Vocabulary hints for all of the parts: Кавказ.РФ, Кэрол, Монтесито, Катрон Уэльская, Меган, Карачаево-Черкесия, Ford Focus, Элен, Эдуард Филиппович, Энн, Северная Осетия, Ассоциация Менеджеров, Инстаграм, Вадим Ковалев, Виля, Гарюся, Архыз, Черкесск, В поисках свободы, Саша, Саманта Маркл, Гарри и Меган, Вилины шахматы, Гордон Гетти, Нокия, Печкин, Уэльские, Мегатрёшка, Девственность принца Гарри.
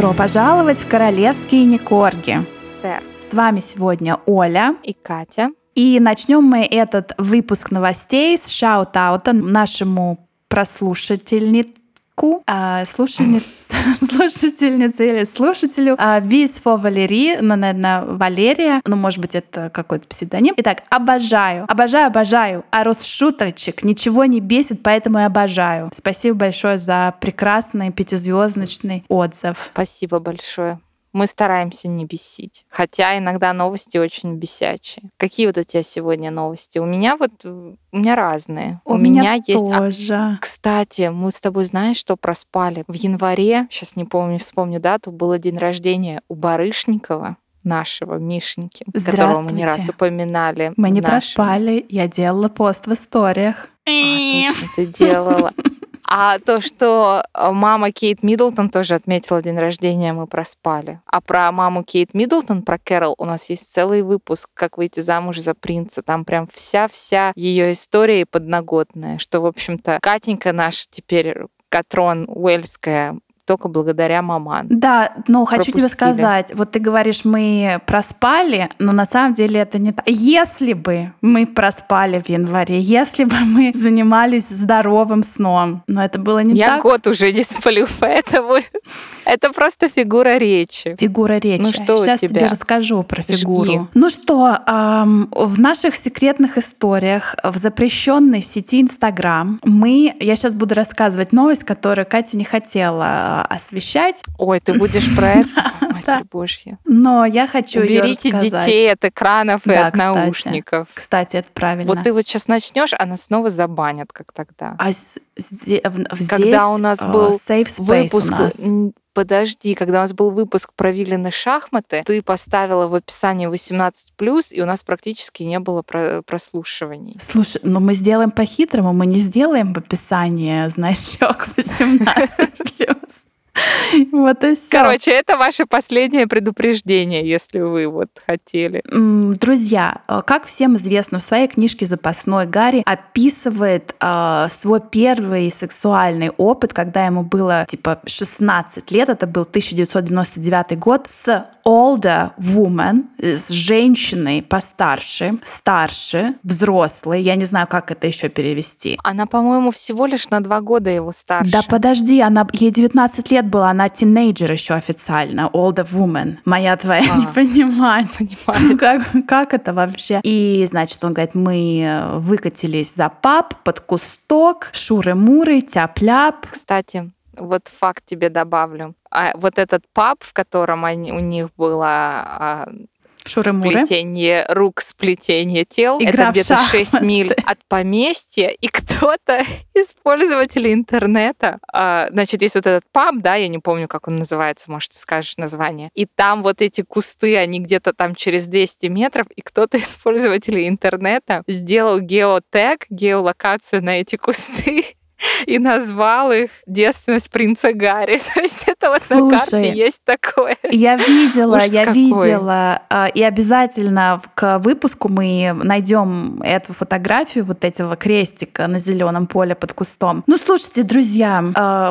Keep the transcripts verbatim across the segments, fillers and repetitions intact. Добро пожаловать в Королевские НеКорги, сэр. С вами сегодня Оля и Катя. И начнем мы этот выпуск новостей с шаут-аута нашему прослушательнику, э, слушательниц, слушательнице или слушателю э, Виз Фо Валери, ну, наверное, Валерия, ну, может быть, это какой-то псевдоним. Итак, обожаю, обожаю, обожаю, а рост шуточек ничего не бесит, поэтому и обожаю. Спасибо большое за прекрасный пятизвездочный отзыв. Спасибо большое. Мы стараемся не бесить. Хотя иногда новости очень бесячие. Какие вот у тебя сегодня новости? У меня вот... У меня разные. У, у меня, меня есть... тоже. А, кстати, мы с тобой, знаешь, что проспали? В январе, сейчас не помню, не вспомню дату, был день рождения у Барышникова, нашего Мишеньки, которого мы не раз упоминали. Мы не нашего. проспали. Я делала пост в историях. А, точно, ты делала. А то, что мама Кейт Миддлтон тоже отметила день рождения, мы проспали. А про маму Кейт Миддлтон, про Кэрол, у нас есть целый выпуск «Как выйти замуж за принца». Там прям вся-вся ее история подноготная, что, в общем-то, Катенька наша теперь, Катрон Уэльская, только благодаря маман. Да, но хочу Пропустили. тебе сказать, вот ты говоришь, мы проспали, но на самом деле это не так. Если бы мы проспали в январе, если бы мы занимались здоровым сном, но это было не Я так. Я год уже не сплю, поэтому это просто фигура речи. Фигура речи. Ну, что Сейчас тебе расскажу про фигуру. Жги. Ну что, эм, в наших секретных историях в запрещенной сети Инстаграм мы... Я сейчас буду рассказывать новость, которую Катя не хотела освещать. Ой, ты будешь про это? Матерь Божья. Но я хочу её рассказать. Уберите детей от экранов и от наушников. Кстати, это правильно. Вот ты вот сейчас начнешь, она снова забанят, как тогда. А здесь когда у нас был выпуск... Подожди, когда у нас был выпуск про вилины шахматы, ты поставила в описании восемнадцать плюс, и у нас практически не было прослушиваний. Слушай, ну мы сделаем по-хитрому, мы не сделаем в описании значок восемнадцать плюс. Вот и все. Короче, это ваше последнее предупреждение, если вы вот хотели. Друзья, как всем известно, в своей книжке «Запасной Гарри» описывает э, свой первый сексуальный опыт, когда ему было типа шестнадцать лет, это был тысяча девятьсот девяносто девятый год, с older woman, с женщиной постарше, старше, взрослой, я не знаю, как это еще перевести. Она, по-моему, всего лишь на два года его старше. Да подожди, она, ей девятнадцать лет была, она тинейджер еще официально, older woman. Моя твоя а, не понимает. Ну, как, как это вообще? И, значит, он говорит, мы выкатились за паб, под кусток, шуры-муры, тяп-ляп. Кстати, вот факт тебе добавлю. А вот этот паб, в котором они, у них было... Шуры-муры. Сплетение рук, сплетение тел. Игра это где-то шесть миль от поместья. И кто-то из пользователей интернета... Значит, есть вот этот паб, да, я не помню, как он называется, может, ты скажешь название. И там вот эти кусты, они где-то там через двести метров. И кто-то из пользователей интернета сделал геотег, геолокацию на эти кусты. И назвал их «Девственность принца Гарри». То есть это вот Слушай, на карте есть такое. Я видела, Ужас я какой. видела. И обязательно к выпуску мы найдем эту фотографию вот этого крестика на зеленом поле под кустом. Ну, слушайте, друзья,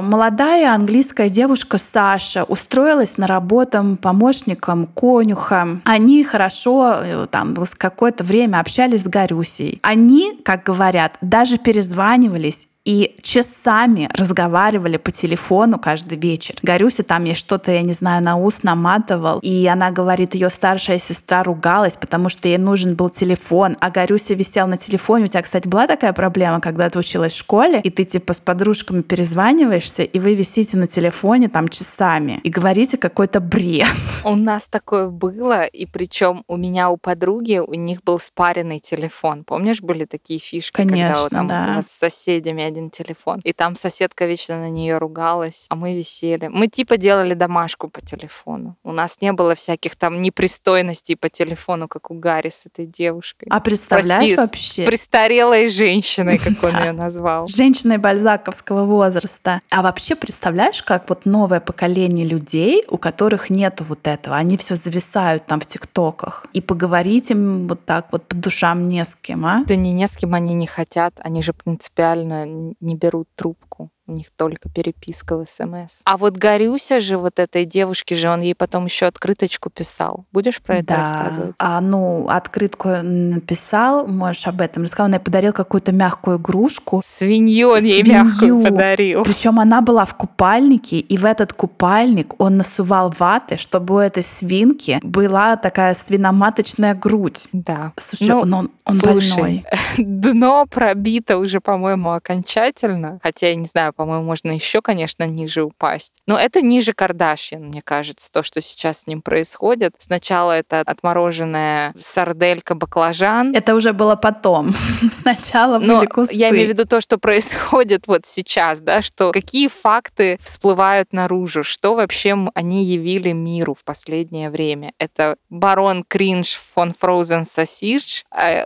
молодая английская девушка Саша устроилась на работу помощником конюха. Они хорошо там какое-то время общались с Гарюсей. Они, как говорят, даже перезванивались и часами разговаривали по телефону каждый вечер. Гарюся там ей что-то, я не знаю, на ус наматывал. И она говорит, ее старшая сестра ругалась, потому что ей нужен был телефон. А Гарюся висел на телефоне. У тебя, кстати, была такая проблема, когда ты училась в школе, и ты типа с подружками перезваниваешься, и вы висите на телефоне там часами и говорите какой-то бред. У нас такое было, и причем у меня, у подруги, у них был спаренный телефон. Помнишь, были такие фишки, Конечно, когда вот, там, да. у нас с соседями телефон. И там соседка вечно на нее ругалась, а мы висели. Мы типа делали домашку по телефону. У нас не было всяких там непристойностей по телефону, как у Гарри с этой девушкой. А представляешь Прости, вообще? Престарелой женщиной, как он ее назвал. Женщиной бальзаковского возраста. А вообще представляешь, как вот новое поколение людей, у которых нету вот этого, они все зависают там в тиктоках. И поговорить им вот так вот по душам не с кем, а? Да не, не с кем они не хотят. Они же принципиально не берут трубку. У них только переписка в СМС. А вот Гарюся же, вот этой девушке же, он ей потом еще открыточку писал. Будешь про это да. рассказывать? А, ну, открытку написал, можешь об этом рассказать. Он ей подарил какую-то мягкую игрушку. Свинью он Свинью. ей мягкую подарил. Причем она была в купальнике, и в этот купальник он насувал ваты, чтобы у этой свинки была такая свиноматочная грудь. Да. Слушай, ну, он, он слушай, больной. Дно пробито уже, по-моему, окончательно. Хотя, я не знаю, по-моему, можно еще, конечно, ниже упасть. Но это ниже Кардашьян, мне кажется, то, что сейчас с ним происходит. Сначала это отмороженная сарделька, баклажан. Это уже было потом. Сначала были кусты. Я имею в виду то, что происходит вот сейчас, да, что какие факты всплывают наружу, что вообще они явили миру в последнее время. Это барон Кринж фон Фроузен Сосидж,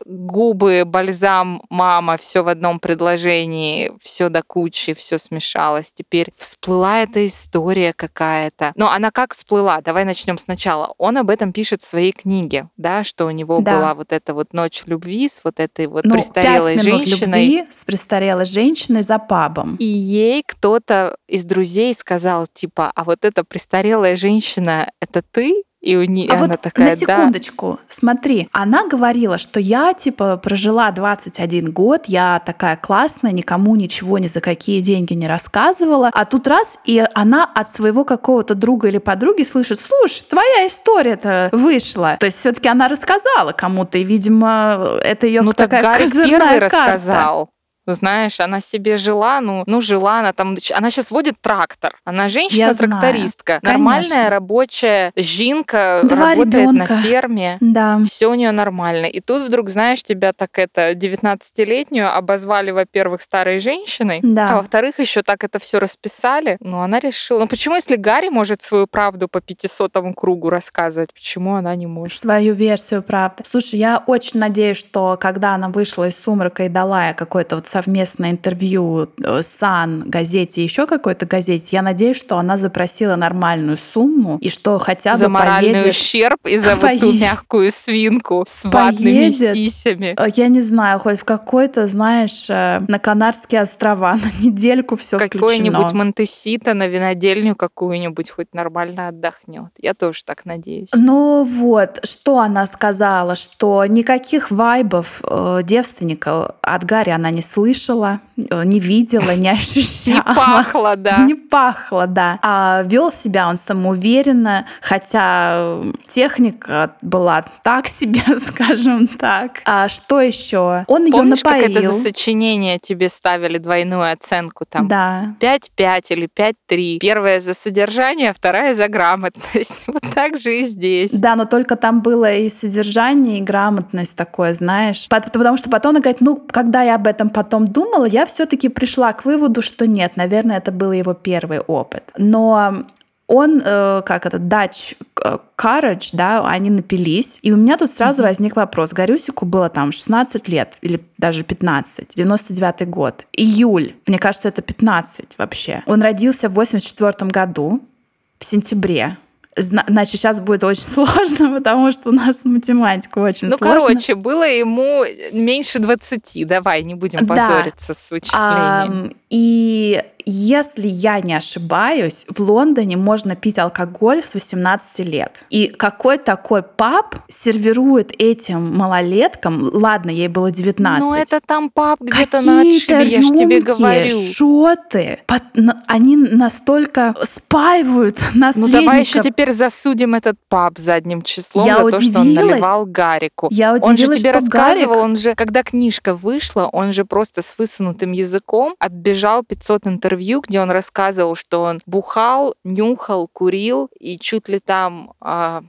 губы, бальзам, мама, все в одном предложении, все до кучи, все смешалось. Теперь всплыла эта история какая-то. Но она как всплыла? Давай начнем сначала. Он об этом пишет в своей книге, да, что у него да. была вот эта вот ночь любви с вот этой вот ну, престарелой женщиной. Любви с престарелой женщиной за пабом. И ей кто-то из друзей сказал, типа, а вот эта престарелая женщина, это ты? И у нее а она вот такая, на секундочку, да. смотри, она говорила, что я, типа, прожила двадцать один год, я такая классная, никому ничего ни за какие деньги не рассказывала, а тут раз, и она от своего какого-то друга или подруги слышит, слушай, твоя история-то вышла. То есть все-таки она рассказала кому-то, и, видимо, это ее ну, такая так козырная карта. Ну, так Гарри первый рассказал. Знаешь, она себе жила, ну, ну жила, она там, она сейчас водит трактор, она женщина-трактористка, нормальная Конечно. рабочая жинка, Два работает ребенка. на ферме, да. все у нее нормально. И тут вдруг, знаешь, тебя так это девятнадцатилетнюю обозвали, во-первых, старой женщиной, да. а во-вторых, еще так это все расписали. Ну, она решила, ну почему, если Гарри может свою правду по пятисотому кругу рассказывать, почему она не может? Свою версию правды. Слушай, я очень надеюсь, что когда она вышла из сумрака и дала какой-то вот совместное интервью Сан, газете, еще какой-то газете, я надеюсь, что она запросила нормальную сумму и что хотя бы за моральный поедет... ущерб и за поедет... вот ту мягкую свинку с ватными сисями. Я не знаю, хоть в какой-то, знаешь, на Канарские острова на недельку все включено. Какой-нибудь Монтесито на винодельню какую-нибудь хоть нормально отдохнет. Я тоже так надеюсь. Ну вот, что она сказала, что никаких вайбов э, девственника от Гарри она не слышала, не видела, не ощущала. Не пахло, да. Не пахло, да. А вел себя он самоуверенно, хотя техника была так себе, скажем так. А что еще? Он ее напоил. Помнишь, как это за сочинение тебе ставили двойную оценку? Там? Да. пять пять или пять три. Первая за содержание, вторая за грамотность. Вот так же и здесь. Да, но только там было и содержание, и грамотность такое, знаешь. Потому что потом она говорит, ну, когда я об этом потом думала, я все-таки пришла к выводу, что нет, наверное, это был его первый опыт. Но он, э, как это, Dutch Courage, да, они напились. И у меня тут сразу mm-hmm. возник вопрос. Гарюсику было там шестнадцать лет или даже пятнадцать, девяносто девятый год, июль. Мне кажется, это пятнадцать вообще. Он родился в восемьдесят четвёртом году, в сентябре. Значит, сейчас будет очень сложно, потому что у нас математика очень ну, сложная. Ну, короче, было ему меньше двадцати. Давай, не будем позориться да. с вычислением. А, и если я не ошибаюсь, в Лондоне можно пить алкоголь с восемнадцати лет. И какой такой паб сервирует этим малолеткам? Ладно, ей было девятнадцать. Ну, это там паб где-то какие-то на отшибе, я ж тебе говорю. Шоты. Они настолько спаивают наследников. Ну, давай еще теперь засудим этот паб задним числом я за удивилась. то, что он наливал Гаррику. Я удивилась, он же тебе рассказывал, Гарик... он же, когда книжка вышла, он же просто с высунутым языком оббежал пятьсот интервью, где он рассказывал, что он бухал, нюхал, курил и чуть ли там э,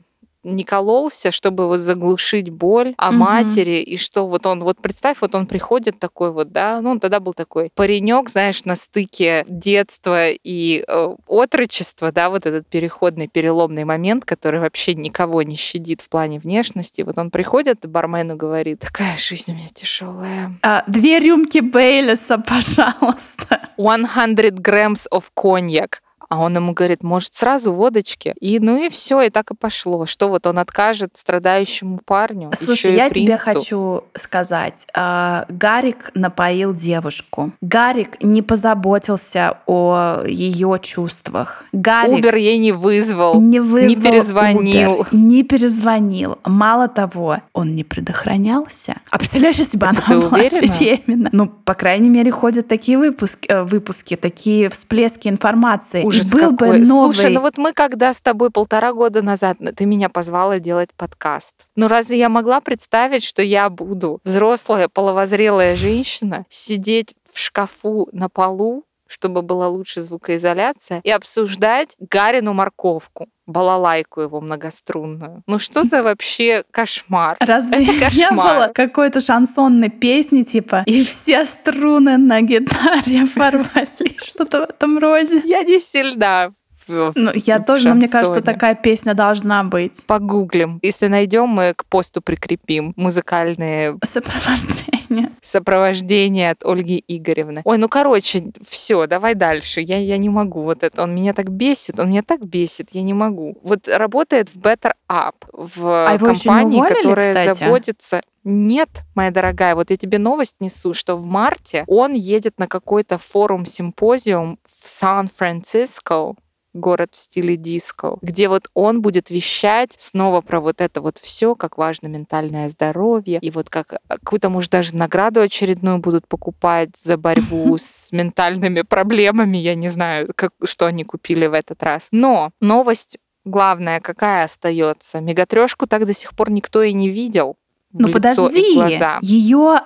не кололся, чтобы вот заглушить боль о mm-hmm. матери. И что вот он, вот представь, вот он приходит такой вот, да, ну он тогда был такой паренек, знаешь, на стыке детства и э, отрочества, да, вот этот переходный, переломный момент, который вообще никого не щадит в плане внешности. Вот он приходит, бармену говорит, такая жизнь у меня тяжелая. А, две рюмки Бейлиса, пожалуйста. сто грамм of коньяк. А он ему говорит, может, сразу водочки? И ну и все, и так и пошло. Что вот он откажет страдающему парню? Слушай, я принцу. Тебе хочу сказать. Гарик напоил девушку. Гарик не позаботился о ее чувствах. Гарик Убер ей не вызвал, не, вызвал не перезвонил. Убер, не перезвонил. Мало того, он не предохранялся. А представляешь, если бы она была уверена? Беременна? Ну, по крайней мере, ходят такие выпуски, э, выпуски такие всплески информации. Ужас И был какой. Бы новый... Слушай, ну вот мы когда с тобой полтора года назад, ты меня позвала делать подкаст. Ну разве я могла представить, что я буду взрослая, половозрелая женщина сидеть в шкафу на полу, чтобы была лучше звукоизоляция, и обсуждать Гарину морковку, балалайку его многострунную. Ну что за вообще кошмар? Разве это кошмар? Не было какой-то шансонной песни, типа «И все струны на гитаре порвали», что-то в этом роде? Я не сильна. В, ну, я в тоже, шансоне. Но мне кажется, такая песня должна быть. Погуглим. Если найдем, мы к посту прикрепим музыкальные сопровождения. Сопровождение от Ольги Игоревны. Ой, ну короче, все, давай дальше. Я, я не могу. Вот это он меня так бесит, он меня так бесит, я не могу. Вот работает в Better Up, в а компании, уволили, которая кстати? Заботится. Нет, моя дорогая, вот я тебе новость несу, что в марте он едет на какой-то форум-симпозиум в Сан-Франциско. Город в стиле диско, где вот он будет вещать снова про вот это вот все, как важно ментальное здоровье, и вот как какую-то, может, даже награду очередную будут покупать за борьбу с ментальными проблемами, я не знаю, как, что они купили в этот раз. Но новость главная какая остается? Мегатрёшку так до сих пор никто и не видел. Ну подожди, ее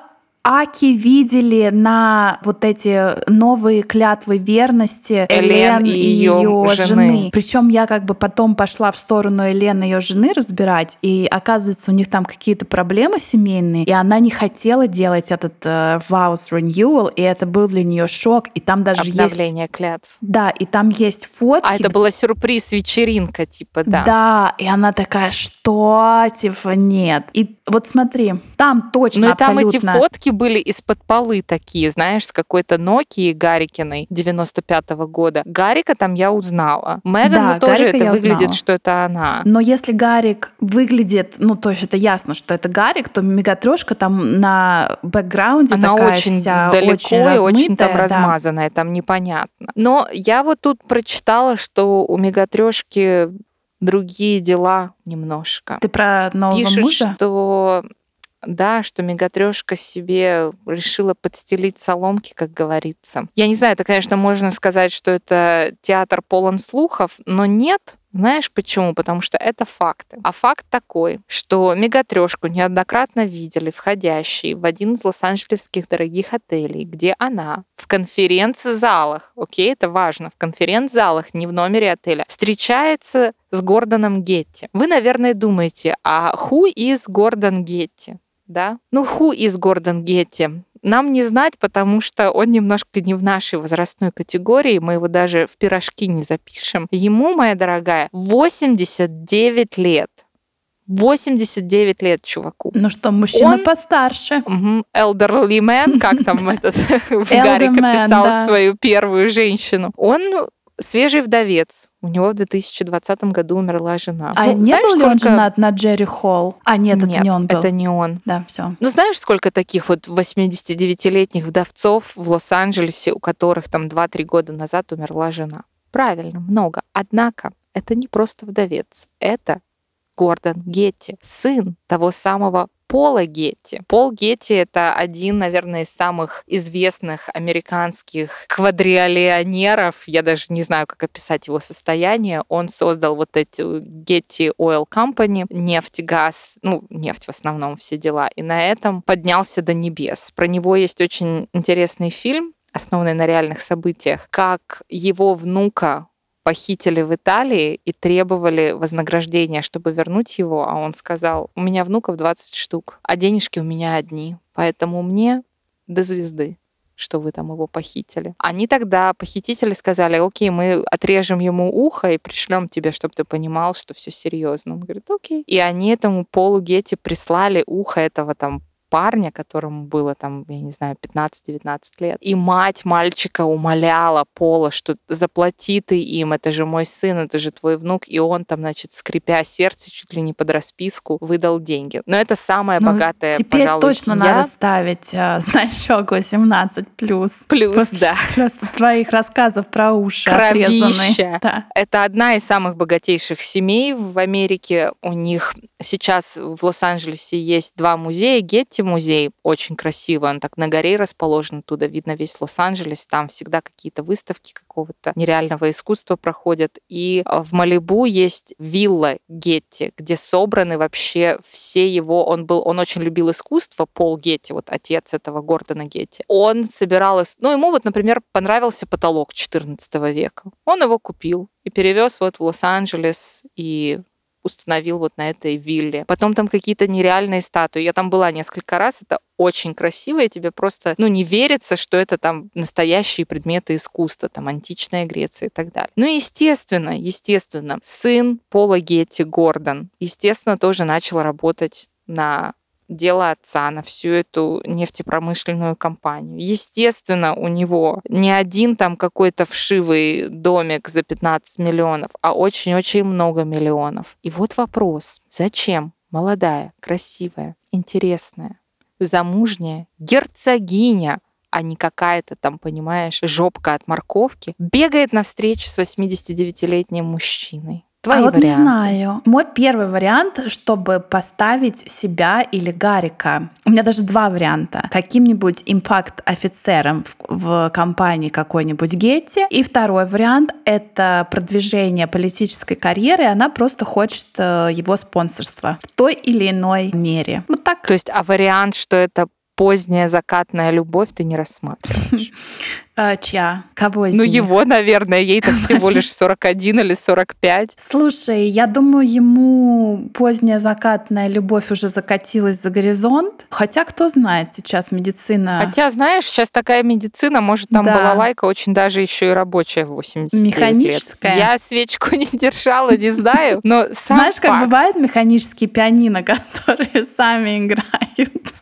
Аки видели на вот эти новые клятвы верности Элен, Элен и ее, ее жены. жены. Причем я как бы потом пошла в сторону Элен и ее жены разбирать, и оказывается, у них там какие-то проблемы семейные, и она не хотела делать этот э, vows renewal, и это был для нее шок, и там даже Обновление есть... Обновление клятв. Да, и там есть фотки. А это где... была сюрприз, вечеринка, типа, да. Да, и она такая, что, типа, нет. И вот смотри, там точно ну, абсолютно... Ну и там эти фотки были из-под полы такие, знаешь, с какой-то Нокией Гарикиной девяносто пятого года. Гарика там я узнала. Меган да, тоже Гарика это выглядит, узнала. Что это она. Но если Гарик выглядит, ну, то есть это ясно, что это Гарик, то Мегатрёшка там на бэкграунде она такая очень вся далеко очень размытая, и очень там размазанная, да. Там непонятно. Но я вот тут прочитала, что у Мегатрёшки другие дела немножко. Ты про нового Пишут, мужа? Что... Да, что Мегатрёшка себе решила подстелить соломки, как говорится. Я не знаю, это, конечно, можно сказать, что это театр полон слухов, но нет. Знаешь почему? Потому что это факты. А факт такой, что Мегатрёшку неоднократно видели входящей в один из лос-анджелесских дорогих отелей, где она в конференц-залах, окей, это важно, в конференц-залах, не в номере отеля, встречается с Гордоном Гетти. Вы, наверное, думаете, а who is Гордон Гетти? Да? Ну, who is Гордон Гетти? Нам не знать, потому что он немножко не в нашей возрастной категории, мы его даже в пирожки не запишем. Ему, моя дорогая, восемьдесят девять лет. восемьдесят девять лет чуваку. Ну что, мужчина он... постарше. Угу. Elderly man, как там этот Гарик описал свою первую женщину. Он свежий вдовец. У него в две тысячи двадцатом году умерла жена. А ну, не знаешь, был ли сколько... он женат на Джерри Холл? А нет, нет, это не он был. это не он. Да, все. Ну знаешь, сколько таких вот восьмидесятидевятилетних вдовцов в Лос-Анджелесе, у которых там два-три года назад умерла жена? Правильно, много. Однако это не просто вдовец. Это Гордон Гетти, сын того самого Пола Гетти. Пол Гетти — это один, наверное, из самых известных американских квадриллионеров. Я даже не знаю, как описать его состояние. Он создал вот эту Getty Oil Company, нефть, газ, ну, нефть в основном, все дела. И на этом поднялся до небес. Про него есть очень интересный фильм, основанный на реальных событиях, как его внука похитили в Италии и требовали вознаграждения, чтобы вернуть его, а он сказал, у меня внуков двадцать штук, а денежки у меня одни, поэтому мне до звезды, что вы там его похитили. Они тогда, похитители, сказали, окей, мы отрежем ему ухо и пришлем тебе, чтобы ты понимал, что все серьезно. Он говорит, окей. И они этому Полу Гетти прислали ухо этого там парня, которому было там, я не знаю, пятнадцать-девятнадцать лет. И мать мальчика умоляла Пола, что заплати ты им, это же мой сын, это же твой внук. И он там, значит, скрипя сердце, чуть ли не под расписку, выдал деньги. Но это самая ну, богатая, теперь пожалуй, теперь точно семья. Надо ставить э, значок восемнадцать плюс. Плюс, плюс да. Просто твоих рассказов про уши отрезанные. Да. Это одна из самых богатейших семей в Америке. У них сейчас в Лос-Анджелесе есть два музея. Гетти музей очень красивый, он так на горе расположен, туда видно весь Лос-Анджелес, там всегда какие-то выставки какого-то нереального искусства проходят. И в Малибу есть вилла Гетти, где собраны вообще все его... Он, был, он очень любил искусство, Пол Гетти, вот отец этого Гордона Гетти. Он собирал... Ну, ему вот, например, понравился потолок четырнадцатого века. Он его купил и перевез вот в Лос-Анджелес и... установил вот на этой вилле. Потом там какие-то нереальные статуи. Я там была несколько раз, это очень красиво, и тебе просто, ну, не верится, что это там настоящие предметы искусства, там, античная Греция и так далее. Ну, естественно, естественно, сын Пола Гетти, Гордон, естественно, тоже начал работать на дело отца, на всю эту нефтепромышленную компанию. Естественно, у него не один там какой-то вшивый домик за пятнадцать миллионов, а очень-очень много миллионов. И вот вопрос, зачем молодая, красивая, интересная, замужняя герцогиня, а не какая-то там, понимаешь, жопка от морковки, бегает на встречу с восьмидесятидевятилетним мужчиной? Твои а вот варианты. Не знаю. Мой первый вариант, чтобы поставить себя или Гарика. У меня даже два варианта. Каким-нибудь импакт-офицером в, в компании какой-нибудь Гетти. И второй вариант — это продвижение политической карьеры, и она просто хочет его спонсорства в той или иной мере. Вот так. То есть, а вариант, что это поздняя закатная любовь, ты не рассматриваешь? Чья? Кого из Ну, них? Его, наверное, ей-то всего лишь сорок один или сорок пять. Слушай, я думаю, ему поздняя закатная любовь уже закатилась за горизонт. Хотя, кто знает, сейчас медицина... Хотя, знаешь, сейчас такая медицина, может, там да. балалайка очень даже еще и рабочая в восемьдесят механическая. Лет. Я свечку не держала, не знаю, но сам Знаешь, факт. Как бывают механические пианино, которые сами играют?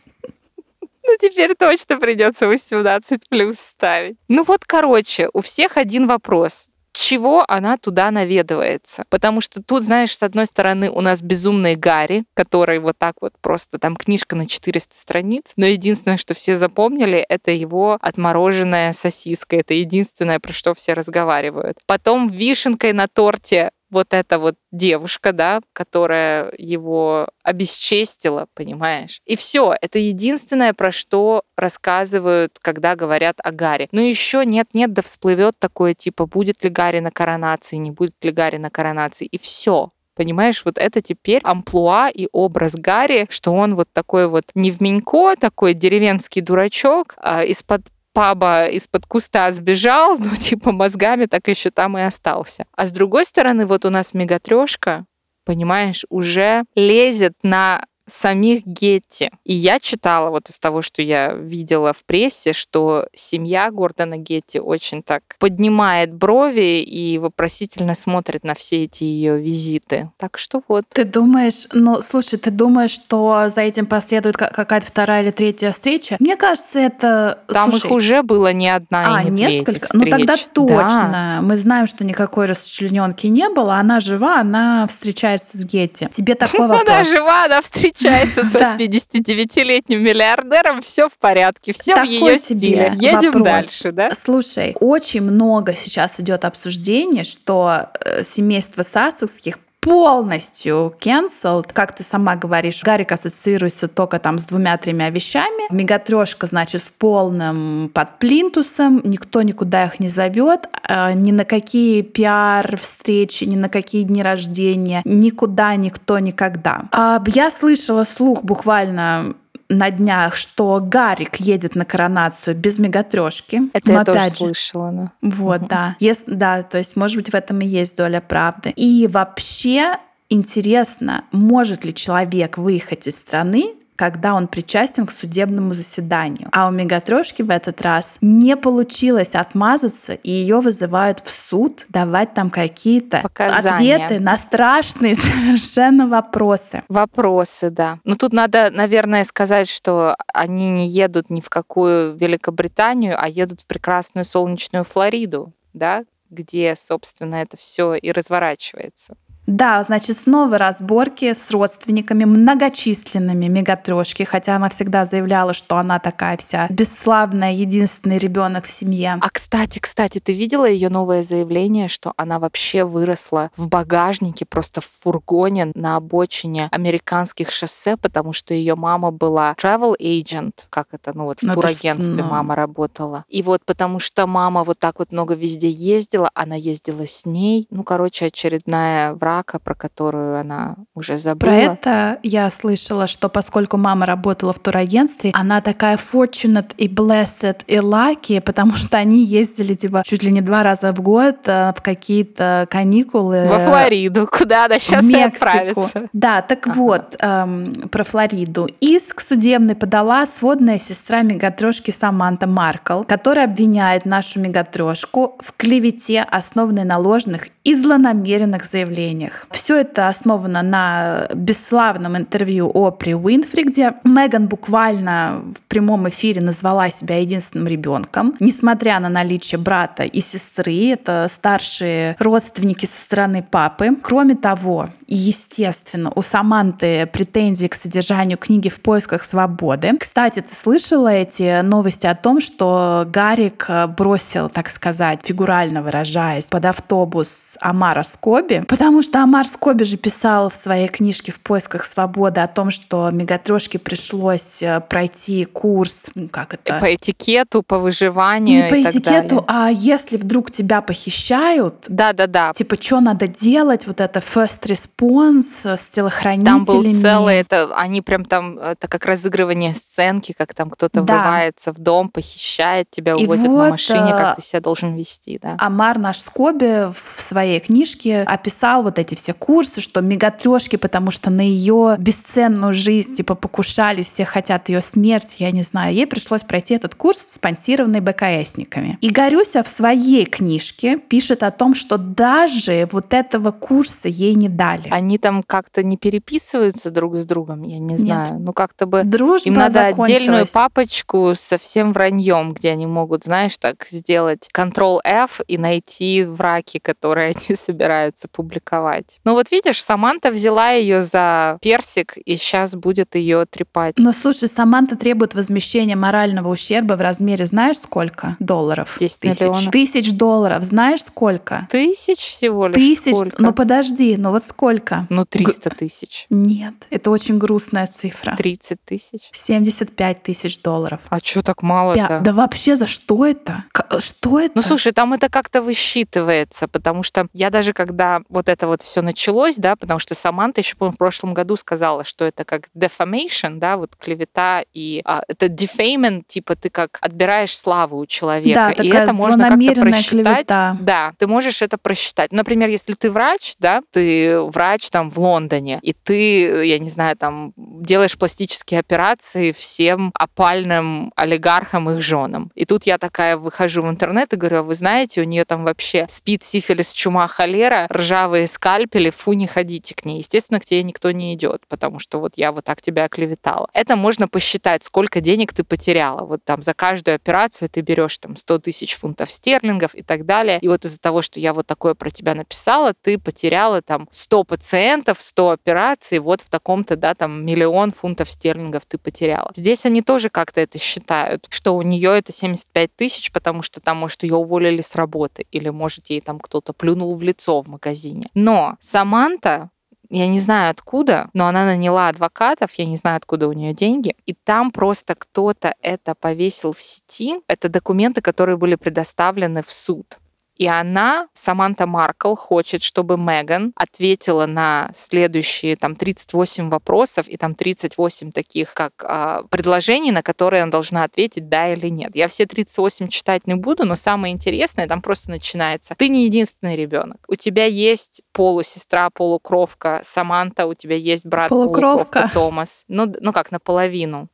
Ну, теперь точно придется восемнадцать плюс ставить. Ну вот, короче, у всех один вопрос. Чего она туда наведывается? Потому что тут, знаешь, с одной стороны у нас безумный Гарри, который вот так вот просто, там книжка на четыреста страниц, но единственное, что все запомнили, это его отмороженная сосиска. Это единственное, про что все разговаривают. Потом вишенкой на торте вот эта вот девушка, да, которая его обесчестила, понимаешь? И все, это единственное, про что рассказывают, когда говорят о Гарри. Ну еще нет-нет, да всплывет такое, типа, будет ли Гарри на коронации, не будет ли Гарри на коронации, и все. Понимаешь, вот это теперь амплуа и образ Гарри, что он вот такой вот невменько, такой деревенский дурачок, из-под паба из-под куста сбежал, но типа мозгами так еще там и остался. А с другой стороны, вот у нас Мегатрёшка, понимаешь, уже лезет на самих Гетти. И я читала вот из того, что я видела в прессе, что семья Гордона Гетти очень так поднимает брови и вопросительно смотрит на все эти ее визиты. Так что вот. Ты думаешь, ну, слушай, ты думаешь, что за этим последует какая-то вторая или третья встреча? Мне кажется, это... Там слушай, их уже было не одна а, и не несколько? Ну, тогда точно. Да. Мы знаем, что никакой расчленёнки не было. Она жива, она встречается с Гетти. Тебе такой вопрос. Она жива, она встречается Встречается с восьмидесятидевятилетним миллиардером, все в порядке, все в ее стиле. Едем вопрос. Дальше, да? Слушай, очень много сейчас идет обсуждение, что семейство Сассекских полностью cancelled. Как ты сама говоришь, Гарик ассоциируется только там с двумя-тремя вещами. Мегатрёшка, значит, в полном под плинтусом. Никто никуда их не зовет, ни на какие пиар-встречи, ни на какие дни рождения. Никуда никто никогда. Я слышала слух буквально... на днях, что Гарик едет на коронацию без Мегатрёшки. Это Но я тоже же, слышала. Да. Вот, угу. да. Есть, да, то есть, может быть, в этом и есть доля правды. И вообще интересно, может ли человек выехать из страны, когда он причастен к судебному заседанию. А у Мегатрёшки в этот раз не получилось отмазаться, и ее вызывают в суд давать там какие-то показания, ответы на страшные совершенно вопросы. Вопросы, да. Но тут надо, наверное, сказать, что они не едут ни в какую Великобританию, а едут в прекрасную солнечную Флориду, да, где, собственно, это все и разворачивается. Да, значит, снова разборки с родственниками многочисленными Мегатрёшки, хотя она всегда заявляла, что она такая вся бесславная, единственный ребенок в семье. А кстати, кстати, ты видела ее новое заявление, что она вообще выросла в багажнике, просто в фургоне на обочине американских шоссе, потому что ее мама была travel agent, как это, ну вот в ну, турагентстве то, что... мама работала. И вот потому что мама вот так вот много везде ездила, она ездила с ней, ну, короче, очередная врач, про которую она уже забыла. Про это я слышала, что поскольку мама работала в турагентстве, она такая fortunate и blessed и lucky, потому что они ездили типа чуть ли не два раза в год в какие-то каникулы. Во Флориду, куда она сейчас и отправится. Да, так ага. вот, эм, про Флориду. Иск судебный подала сводная сестра Мегатрёшки Саманта Маркл, которая обвиняет нашу Мегатрёшку в клевете, основанной на ложных и злонамеренных заявлениях. Все это основано на бесславном интервью Опре Уинфри, где Меган буквально в прямом эфире назвала себя единственным ребенком, несмотря на наличие брата и сестры, это старшие родственники со стороны папы. Кроме того, естественно, у Саманты претензии к содержанию книги «В поисках свободы». Кстати, ты слышала эти новости о том, что Гарик бросил, так сказать, фигурально выражаясь, под автобус Омара Скоби, потому что Омар Скоби же писал в своей книжке «В поисках свободы» о том, что Мегатрёшке пришлось пройти курс, ну как это? По этикету, по выживанию. Не по и этикету, так далее. А если вдруг тебя похищают, да, да, да. Типа, что надо делать, вот это first response с телохранителями. Там был целый, это, они прям там, это как разыгрывание сценки, как там кто-то да. врывается в дом, похищает тебя, увозит вот, на машине, как ты себя должен вести. Да. Омар наш Скоби в своей В своей книжке описал вот эти все курсы, что Мегатрёшки, потому что на ее бесценную жизнь типа покушались, все хотят ее смерти, я не знаю. Ей пришлось пройти этот курс, спонсированный БКСниками. И Гарюся в своей книжке пишет о том, что даже вот этого курса ей не дали. Они там как-то не переписываются друг с другом, я не знаю. Нет. Ну как-то бы дружба им надо отдельную папочку со всем враньем, где они могут, знаешь, так сделать контрол эф и найти враки, которые они собираются публиковать. Ну вот видишь, Саманта взяла ее за персик и сейчас будет ее трепать. Но слушай, Саманта требует возмещения морального ущерба в размере, знаешь, сколько? Долларов. десять тысяч. Тысяч долларов. Знаешь, сколько? Тысяч всего лишь. Тысяч. Сколько? Ну подожди, ну вот сколько? Ну триста тысяч. Нет, это очень грустная цифра. тридцать тысяч? семьдесят пять тысяч долларов. А что так мало-то? Да вообще за что это? Что это? Ну слушай, там это как-то высчитывается, потому что я даже когда вот это вот все началось, да, потому что Саманта еще, по-моему, в прошлом году сказала, что это как defamation, да, вот клевета, и а, это defamation, типа ты как отбираешь славу у человека. Да, и это можно как-то просчитать. Клевета. Да, ты можешь это просчитать. Например, если ты врач, да, ты врач там в Лондоне, и ты, я не знаю, там делаешь пластические операции всем опальным олигархам и их женам. И тут я такая выхожу в интернет и говорю, а вы знаете, у нее там вообще спид, сифилис, чума, холера, ржавые скальпели, фу, не ходите к ней. Естественно, к тебе никто не идет, потому что вот я вот так тебя оклеветала. Это можно посчитать, сколько денег ты потеряла. Вот там за каждую операцию ты берешь там сто тысяч фунтов стерлингов и так далее. И вот из-за того, что я вот такое про тебя написала, ты потеряла там сто пациентов, сто операций, вот в таком-то, да, там миллион фунтов стерлингов ты потеряла. Здесь они тоже как-то это считают, что у нее это семьдесят пять тысяч, потому что там, может, ее уволили с работы, или, может, ей там кто-то плюнул в лицо в магазине. Но Саманта, я не знаю откуда, но она наняла адвокатов, я не знаю откуда у нее деньги, и там просто кто-то это повесил в сети. Это документы, которые были предоставлены в суд. И она, Саманта Маркл, хочет, чтобы Меган ответила на следующие там, тридцать восемь вопросов и там тридцать восемь таких как э, предложений, на которые она должна ответить да или нет. Я все тридцать восемь читать не буду, но самое интересное там просто начинается. Ты не единственный ребенок. У тебя есть полусестра, полукровка Саманта, у тебя есть брат полукровка Томас. Ну, ну как, наполовину.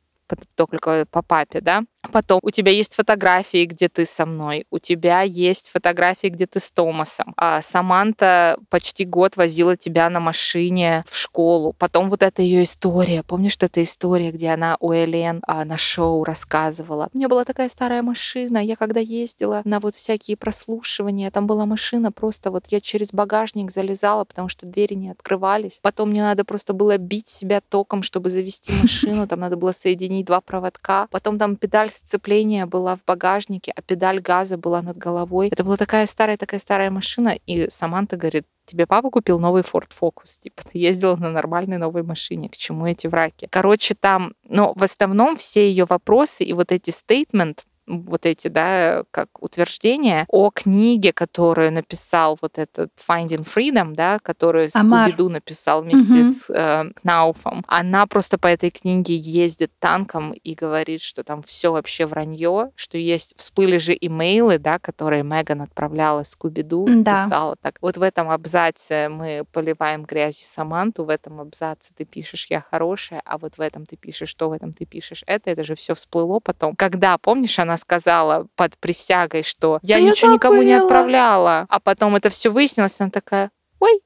Только по папе, да. Потом у тебя есть фотографии, где ты со мной, у тебя есть фотографии, где ты с Томасом. А Саманта почти год возила тебя на машине в школу. Потом вот эта ее история. Помнишь, что это история, где она у Элен а, на шоу рассказывала? У меня была такая старая машина, я когда ездила на вот всякие прослушивания, там была машина, просто вот я через багажник залезала, потому что двери не открывались. Потом мне надо просто было бить себя током, чтобы завести машину, там надо было соединить два проводка. Потом там педаль сцепление была в багажнике, а педаль газа была над головой. Это была такая старая, такая старая машина. И Саманта говорит, тебе папа купил новый Ford Focus. Типа ты ездила на нормальной новой машине. К чему эти враки? Короче, там, но в основном все ее вопросы и вот эти стейтменты, вот эти, да, как утверждения о книге, которую написал вот этот Finding Freedom, да, которую Скуби-Ду написал вместе угу. с э, Кнауфом. Она просто по этой книге ездит танком и говорит, что там все вообще вранье, что есть всплыли же имейлы, да, которые Меган отправляла Скуби-Ду, да. писала так. Вот в этом абзаце мы поливаем грязью Саманту, в этом абзаце ты пишешь «я хорошая», а вот в этом ты пишешь то, в этом ты пишешь это. Это же все всплыло потом. Когда, помнишь, она Она сказала под присягой, что я, я ничего забыла. Никому не отправляла. А потом это все выяснилось, она такая, ой,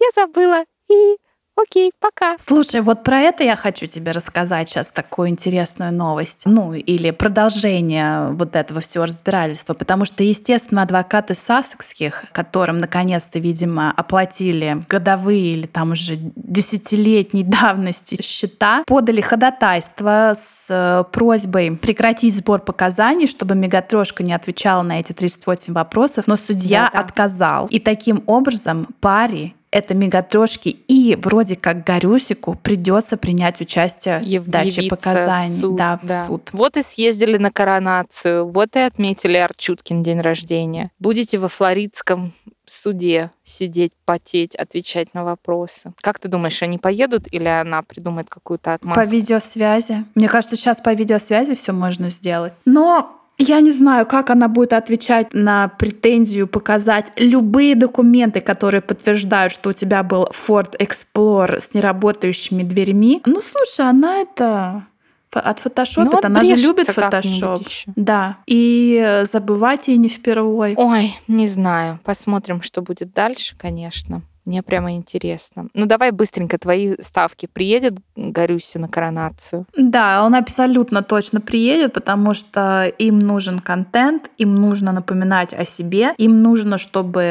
я забыла, и окей, пока. Слушай, вот про это я хочу тебе рассказать сейчас такую интересную новость. Ну, или продолжение вот этого всего разбирательства. Потому что, естественно, адвокаты сассекских, которым, наконец-то, видимо, оплатили годовые или там уже десятилетней давности счета, подали ходатайство с просьбой прекратить сбор показаний, чтобы Мегатрёшка не отвечала на эти тридцать восемь вопросов, но судья да, да. отказал. И таким образом паре это Мегатрёшки, и вроде как Гарюсику придется принять участие в даче показаний. В суд, да, да. В суд. Вот и съездили на коронацию, вот и отметили Арчуткин день рождения. Будете во Флоридском суде сидеть, потеть, отвечать на вопросы. Как ты думаешь, они поедут или она придумает какую-то отмазку? По видеосвязи. Мне кажется, сейчас по видеосвязи все можно сделать. Но... Я не знаю, как она будет отвечать на претензию показать любые документы, которые подтверждают, что у тебя был Ford Explorer с неработающими дверьми. Ну, слушай, она это... отфотошопит, она же любит фотошоп. Да, и забывать ей не впервой. Ой, не знаю. Посмотрим, что будет дальше, конечно. Мне прямо интересно. Ну, давай быстренько твои ставки. Приедет Гарюся на коронацию? Да, он абсолютно точно приедет, потому что им нужен контент, им нужно напоминать о себе, им нужно, чтобы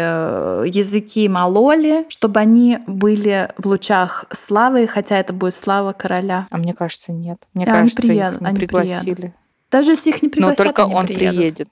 языки мололи, чтобы они были в лучах славы, хотя это будет слава короля. А мне кажется, нет. Мне да, кажется, они приедут, их не они пригласили. Приедут. Даже если их не пригласят, но только они он приедут. Приедет.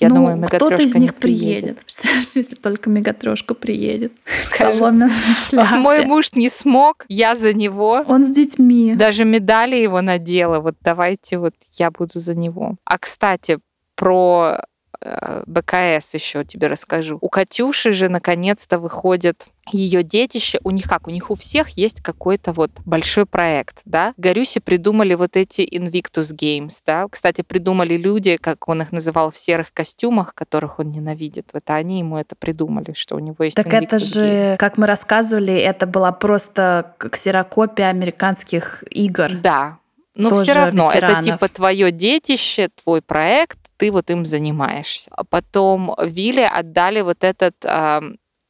Я ну, думаю, Мегатрёшка кто-то из них не приедет. Представляешь, если только Мегатрёшка приедет. Соломенная шляпа. Мой муж не смог, я за него. Он с детьми. Даже медали его надела. Вот давайте вот я буду за него. А, кстати, про э, бэ ка эс еще тебе расскажу. У Катюши же наконец-то выходит... ее детище, у них как, у них у всех есть какой-то вот большой проект, да? Гарюси придумали вот эти Invictus Games, да? Кстати, придумали люди, как он их называл, в серых костюмах, которых он ненавидит. Вот они ему это придумали, что у него есть так Invictus Games. Так это же, Games. Как мы рассказывали, это была просто ксерокопия американских игр. Да, но все равно ветеранов. Это типа твое детище, твой проект, ты вот им занимаешься. А потом Виле отдали вот этот э,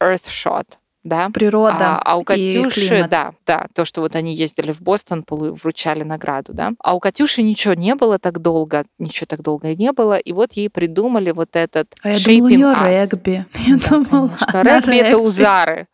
Earthshot, да? Природа а, а у Катюши, и климат. Да, да, то, что вот они ездили в Бостон, вручали награду, да. А у Катюши ничего не было так долго, ничего так долго и не было, и вот ей придумали вот этот а Shaping Us. Регби. Я да, думала, что регби, регби это узары.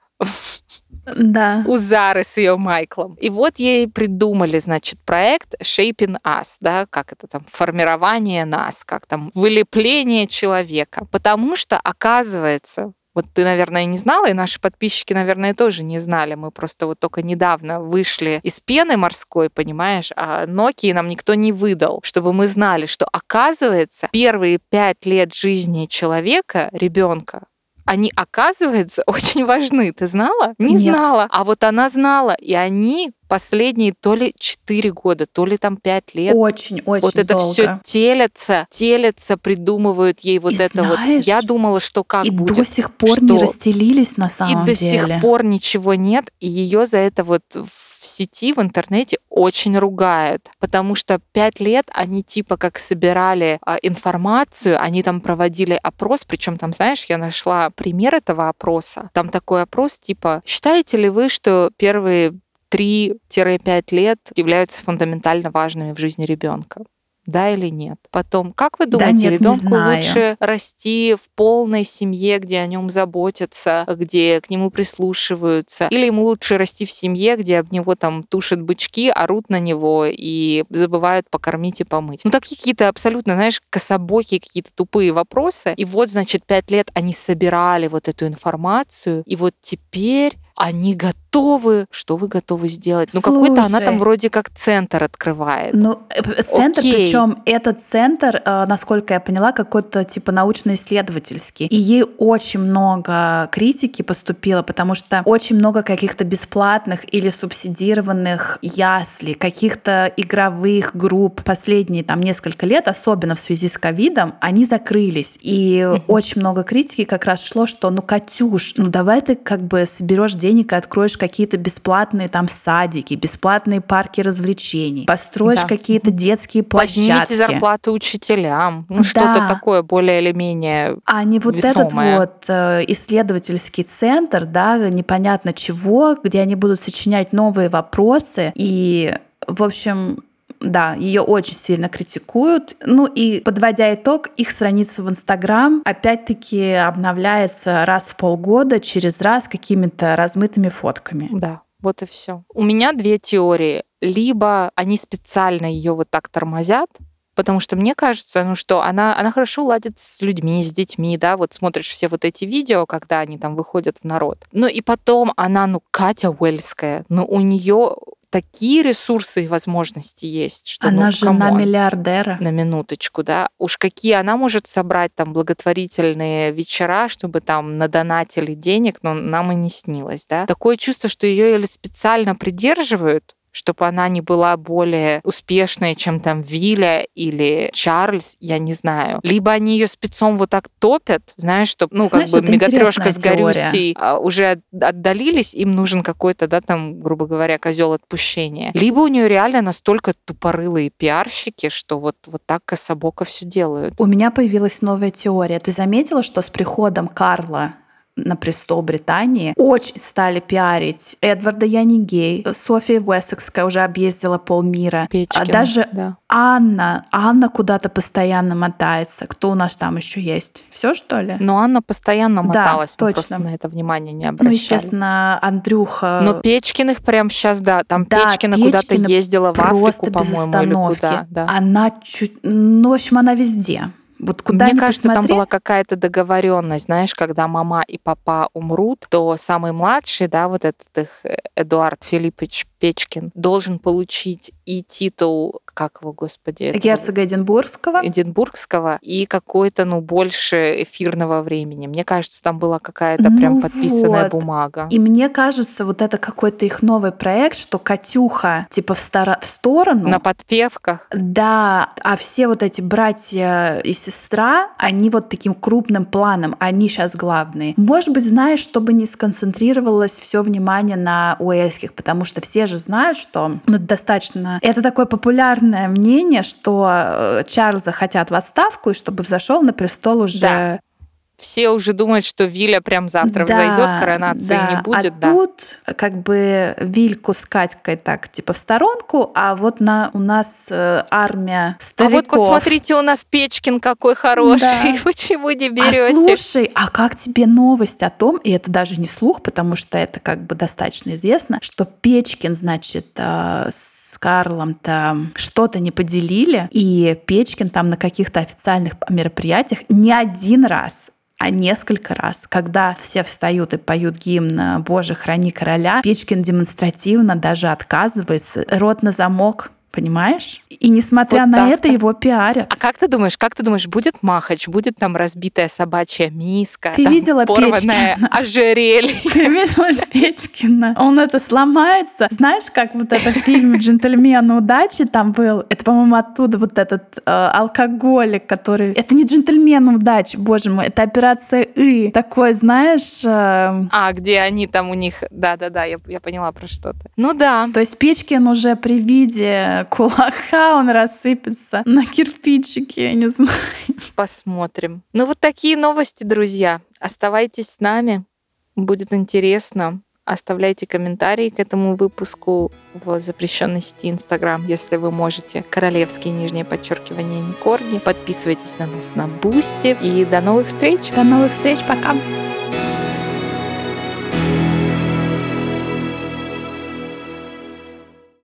Да. Узары с ее Майклом. И вот ей придумали, значит, проект Shaping Us, да, как это там, формирование нас, как там, вылепление человека. Потому что, оказывается, вот ты, наверное, не знала, и наши подписчики, наверное, тоже не знали. Мы просто вот только недавно вышли из пены морской, понимаешь, а Nokia нам никто не выдал, чтобы мы знали, что, оказывается, первые пять лет жизни человека, ребенка, они, оказывается, очень важны. Ты знала? Не Нет. знала. А вот она знала. И они последние то ли четыре года, то ли там пять лет. Очень-очень долго. Вот это все телятся, телятся, придумывают ей вот и это знаешь, вот. Я думала, что как и будет. И до сих пор что... не расстелились на самом деле. И до деле. сих пор ничего нет. И ее за это вот... в сети, в интернете очень ругают, потому что пять лет они типа как собирали а, информацию, они там проводили опрос, причем там, знаешь, я нашла пример этого опроса, там такой опрос типа, считаете ли вы, что первые три-пять лет являются фундаментально важными в жизни ребенка? Да или нет? Потом, как вы думаете, да нет, ребенку лучше расти в полной семье, где о нем заботятся, где к нему прислушиваются, или ему лучше расти в семье, где об него там тушат бычки, орут на него и забывают покормить и помыть? Ну, такие какие-то абсолютно, знаешь, кособокие какие-то тупые вопросы. И вот, значит, пять лет они собирали вот эту информацию, и вот теперь... они готовы. Что вы готовы сделать? Слушай, ну, какой-то она там вроде как центр открывает. Ну, центр, Окей. причем этот центр, насколько я поняла, какой-то типа научно-исследовательский. И ей очень много критики поступило, потому что очень много каких-то бесплатных или субсидированных ясли, каких-то игровых групп последние там несколько лет, особенно в связи с ковидом, они закрылись. И очень много критики как раз шло, что, ну, Катюш, ну, давай ты как бы соберешь деньги денег и откроешь какие-то бесплатные там садики, бесплатные парки развлечений, построишь да. какие-то детские площадки. Поднимите зарплаты учителям. Ну, да. что-то такое более или менее а не вот весомое. Этот вот исследовательский центр, да, непонятно чего, где они будут сочинять новые вопросы. И, в общем... Да, ее очень сильно критикуют. Ну и, подводя итог, их страница в Инстаграм опять-таки обновляется раз в полгода, через раз какими-то размытыми фотками. Да, вот и все. У меня две теории. Либо они специально ее вот так тормозят, потому что мне кажется, ну что, она, она хорошо ладит с людьми, с детьми, да, вот смотришь все вот эти видео, когда они там выходят в народ. Ну и потом она, ну, Катя Уэльская, ну у нее... такие ресурсы и возможности есть, что... Она ну, жена миллиардера. На минуточку, да. Уж какие она может собрать там благотворительные вечера, чтобы там надонатили денег, но нам и не снилось, да. Такое чувство, что ее или специально придерживают, чтобы она не была более успешной, чем там Виля или Чарльз, я не знаю. Либо они ее спецом вот так топят, знаешь, что, ну, знаешь, как бы Мегатрёшка с Гарюсей уже отдалились, им нужен какой-то, да, там, грубо говоря, козел отпущения. Либо у нее реально настолько тупорылые пиарщики, что вот, вот так кособоко все делают. У меня появилась новая теория. Ты заметила, что с приходом Карла на престол Британии, очень стали пиарить Эдварда «Я не гей», София Уэссекская уже объездила полмира, Печкина, даже да. Анна, Анна куда-то постоянно мотается. Кто у нас там еще есть? Все что ли? Но Анна постоянно моталась, да, мы точно. Просто на это внимание не обращали. Ну, естественно, Андрюха... Но Печкиных прямо сейчас, да, там да, Печкина, Печкина куда-то ездила в Африку, по-моему, или куда. Да. Она чуть... Ну, в общем, она везде. Вот куда Мне кажется, посмотри... там была какая-то договоренность, знаешь, когда мама и папа умрут, то самый младший, да, вот этот их Эдуард Филиппович Печкин, должен получить и титул, как его, господи... Герцога Эдинбургского. Эдинбургского и какой-то, ну, больше эфирного времени. Мне кажется, там была какая-то ну прям подписанная вот. бумага. И мне кажется, вот это какой-то их новый проект, что Катюха типа в, стор- в сторону... На подпевках. Да, а все вот эти братья и сестра, они вот таким крупным планом, они сейчас главные. Может быть, знаешь, чтобы не сконцентрировалось все внимание на Уэльских, потому что все же знают, что ну, достаточно... Это такое популярное мнение, что Чарльза хотят в отставку, и чтобы взошел на престол уже... Да. Все уже думают, что Виля прям завтра да, взойдет, коронации да. не будет. А да. тут как бы Вильку с Катькой так типа в сторонку, а вот на, у нас армия стариков. А вот посмотрите, у нас Печкин какой хороший, да. почему не берете? А слушай, а как тебе новость о том, и это даже не слух, потому что это как бы достаточно известно, что Печкин, значит, с Карлом-то что-то не поделили, и Печкин там на каких-то официальных мероприятиях не один раз а несколько раз, когда все встают и поют гимн «Боже, храни короля», Печкин демонстративно даже отказывается, рот на замок. Понимаешь? И несмотря вот на это, его пиарят. А как ты думаешь, как ты думаешь, будет махач, будет там разбитая собачья миска, ты там видела порванное Печкина? Ожерелье? Ты видела Печкина? Он это сломается. Знаешь, как вот этот фильм «Джентльмен удачи» там был? Это, по-моему, оттуда вот этот э, алкоголик, который... Это не «Джентльмен удачи», боже мой, это «Операция И». Такой, знаешь... Э... А, где они там у них... Да-да-да, я, я поняла про что-то. Ну да. То есть Печкин уже при виде... кулака, он рассыпется на кирпичики, я не знаю. Посмотрим. Ну вот такие новости, друзья. Оставайтесь с нами, будет интересно. Оставляйте комментарии к этому выпуску в запрещенной сети Инстаграм, если вы можете. Королевские нижнее подчеркивание НеКорги. Подписывайтесь на нас на Бусти. И до новых встреч. До новых встреч, пока.